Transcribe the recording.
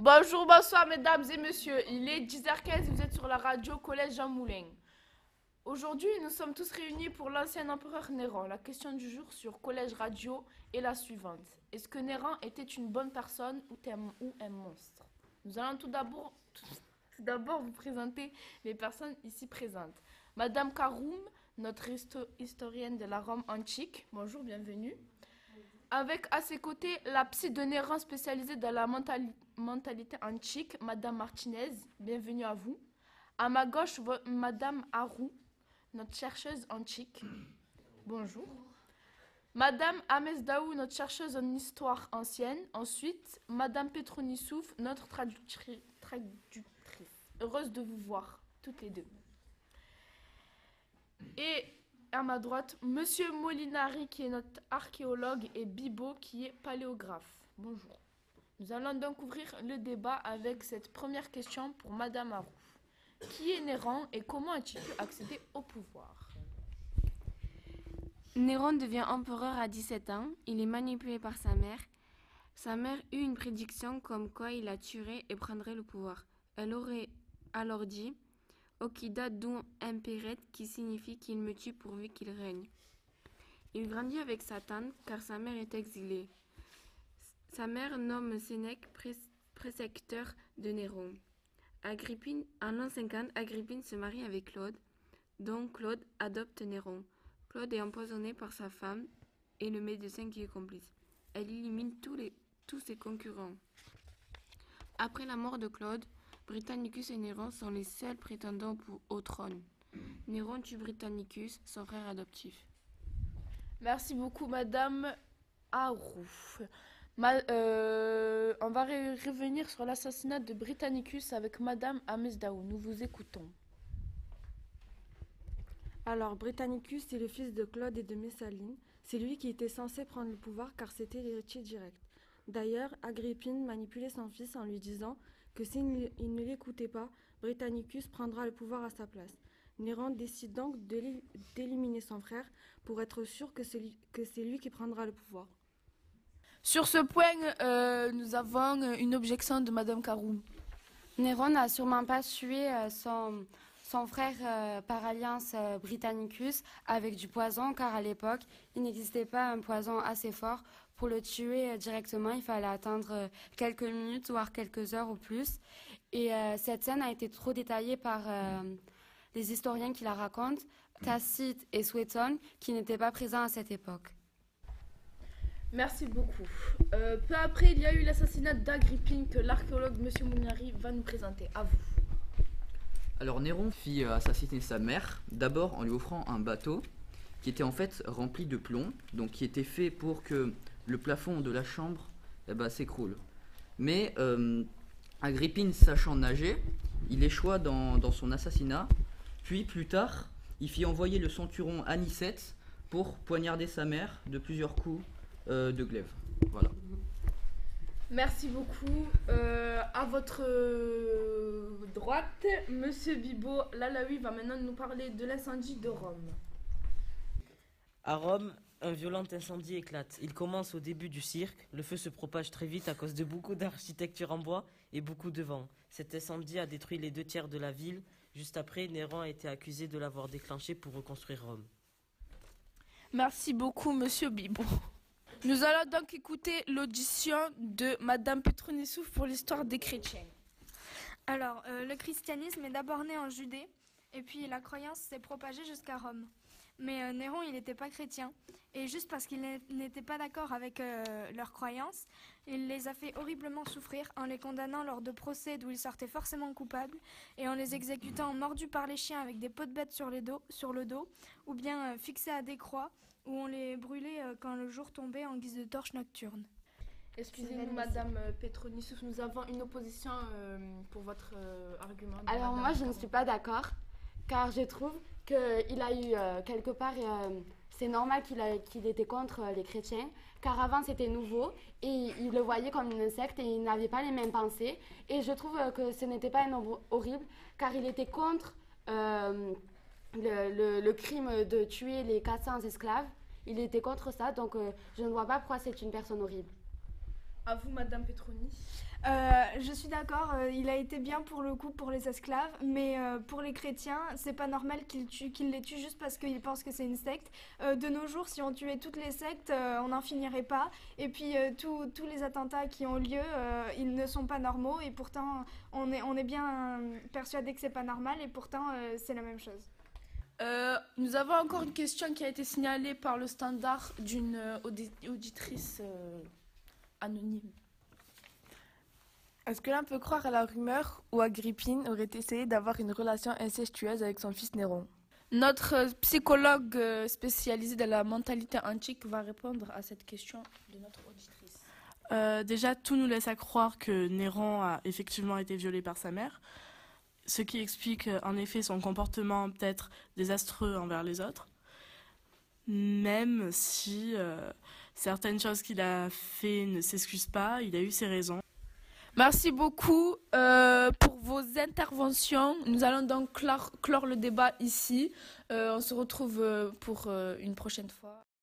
Bonjour, bonsoir mesdames et messieurs, il est 10h15 et vous êtes sur la radio Collège Jean Moulin. Aujourd'hui, nous sommes tous réunis pour l'ancien empereur Néron. La question du jour sur Collège Radio est la suivante. Est-ce que Néron était une bonne personne ou un monstre? Nous allons tout d'abord vous présenter les personnes ici présentes. Madame Karoum, notre historienne de la Rome antique. Bonjour, bienvenue. Avec à ses côtés la psy de Néron spécialisée dans la mentalité antique, Madame Martinez, bienvenue à vous. À ma gauche, Madame Haroun, notre chercheuse antique, bonjour. Madame Ahmes-Daou, notre chercheuse en histoire ancienne. Ensuite, Madame Petronisouf, notre traductrice. Heureuse de vous voir, toutes les deux. Et à ma droite, Monsieur Molinari qui est notre archéologue et Bibo qui est paléographe. Bonjour. Nous allons donc ouvrir le débat avec cette première question pour Madame Haroun. Qui est Néron et comment a-t-il pu accéder au pouvoir? Néron devient empereur à 17 ans. Il est manipulé par sa mère. Sa mère eut une prédiction comme quoi il la tuerait et prendrait le pouvoir. Elle aurait alors dit Okida dum imperet, qui signifie qu'il me tue pourvu qu'il règne. Il grandit avec sa tante car sa mère est exilée. Sa mère nomme Sénèque précepteur de Néron. Agrippine, en l'an 50, Agrippine se marie avec Claude, donc Claude adopte Néron. Claude est empoisonné par sa femme et le médecin qui est complice. Elle élimine tous ses concurrents. Après la mort de Claude, Britannicus et Néron sont les seuls prétendants au trône. Néron tue Britannicus, son frère adoptif. Merci beaucoup, Madame Harouf. On va revenir sur l'assassinat de Britannicus avec Madame Ahmes-Daou. Nous vous écoutons. Alors, Britannicus est le fils de Claude et de Messaline. C'est lui qui était censé prendre le pouvoir car c'était l'héritier direct. D'ailleurs, Agrippine manipulait son fils en lui disant que s'il ne l'écoutait pas, Britannicus prendra le pouvoir à sa place. Néron décide donc d'éliminer son frère pour être sûr que c'est lui qui prendra le pouvoir. Sur ce point, nous avons une objection de Madame Karoum. Néron n'a sûrement pas tué son frère par alliance Britannicus avec du poison, car à l'époque, il n'existait pas un poison assez fort. Pour le tuer directement, il fallait attendre quelques minutes, voire quelques heures ou plus. Et cette scène a été trop détaillée par les historiens qui la racontent, Tacite et Suétone, qui n'étaient pas présents à cette époque. Merci beaucoup. Peu après, il y a eu l'assassinat d'Agrippine que l'archéologue M. Munari va nous présenter. À vous. Alors Néron fit assassiner sa mère, d'abord en lui offrant un bateau qui était en fait rempli de plomb, donc qui était fait pour que le plafond de la chambre s'écroule. Mais Agrippine, sachant nager, il échoua dans son assassinat, puis plus tard, il fit envoyer le centurion Anicette pour poignarder sa mère de plusieurs coups de glaive. Voilà. Merci beaucoup. À votre droite, Monsieur Bibo Lalaoui va maintenant nous parler de l'incendie de Rome. À Rome, un violent incendie éclate. Il commence au début du cirque. Le feu se propage très vite à cause de beaucoup d'architecture en bois et beaucoup de vent. Cet incendie a détruit les 2 tiers de la ville. Juste après, Néron a été accusé de l'avoir déclenché pour reconstruire Rome. Merci beaucoup, Monsieur Bibo. Nous allons donc écouter l'audition de Madame Petronisouf pour l'histoire des chrétiens. Alors, le christianisme est d'abord né en Judée, et puis la croyance s'est propagée jusqu'à Rome. Mais Néron, il n'était pas chrétien, et juste parce qu'il n'était pas d'accord avec leurs croyances, il les a fait horriblement souffrir en les condamnant lors de procès d'où ils sortaient forcément coupables, et en les exécutant mordus par les chiens avec des peaux de bêtes sur le dos, ou bien fixés à des croix, où on les brûlait quand le jour tombait en guise de torche nocturne. Excusez-nous, Madame Petronisouf, nous avons une opposition pour votre argument. Alors moi, je ne suis pas d'accord, car je trouve qu'il a eu quelque part, c'est normal qu'il était contre les chrétiens, car avant c'était nouveau, et il le voyait comme une secte, et il n'avait pas les mêmes pensées. Et je trouve que ce n'était pas un nombre horrible, car il était contre le crime de tuer les 400 esclaves. Il était contre ça, donc je ne vois pas pourquoi c'est une personne horrible. À vous, Madame Petroni. Je suis d'accord, il a été bien pour le coup pour les esclaves, mais pour les chrétiens, c'est pas normal qu'il les tue juste parce qu'ils pensent que c'est une secte. De nos jours, si on tuait toutes les sectes, on n'en finirait pas. Et puis tous les attentats qui ont lieu, ils ne sont pas normaux et pourtant on est bien persuadé que c'est pas normal et pourtant c'est la même chose. Nous avons encore une question qui a été signalée par le standard d'une auditrice anonyme. Est-ce que l'on peut croire à la rumeur où Agrippine aurait essayé d'avoir une relation incestueuse avec son fils Néron? Notre psychologue spécialisé dans la mentalité antique va répondre à cette question de notre auditrice. Déjà, tout nous laisse à croire que Néron a effectivement été violé par sa mère, ce qui explique en effet son comportement peut-être désastreux envers les autres, même si certaines choses qu'il a fait ne s'excusent pas, il a eu ses raisons. Merci beaucoup pour vos interventions. Nous allons donc clore le débat ici. On se retrouve pour une prochaine fois.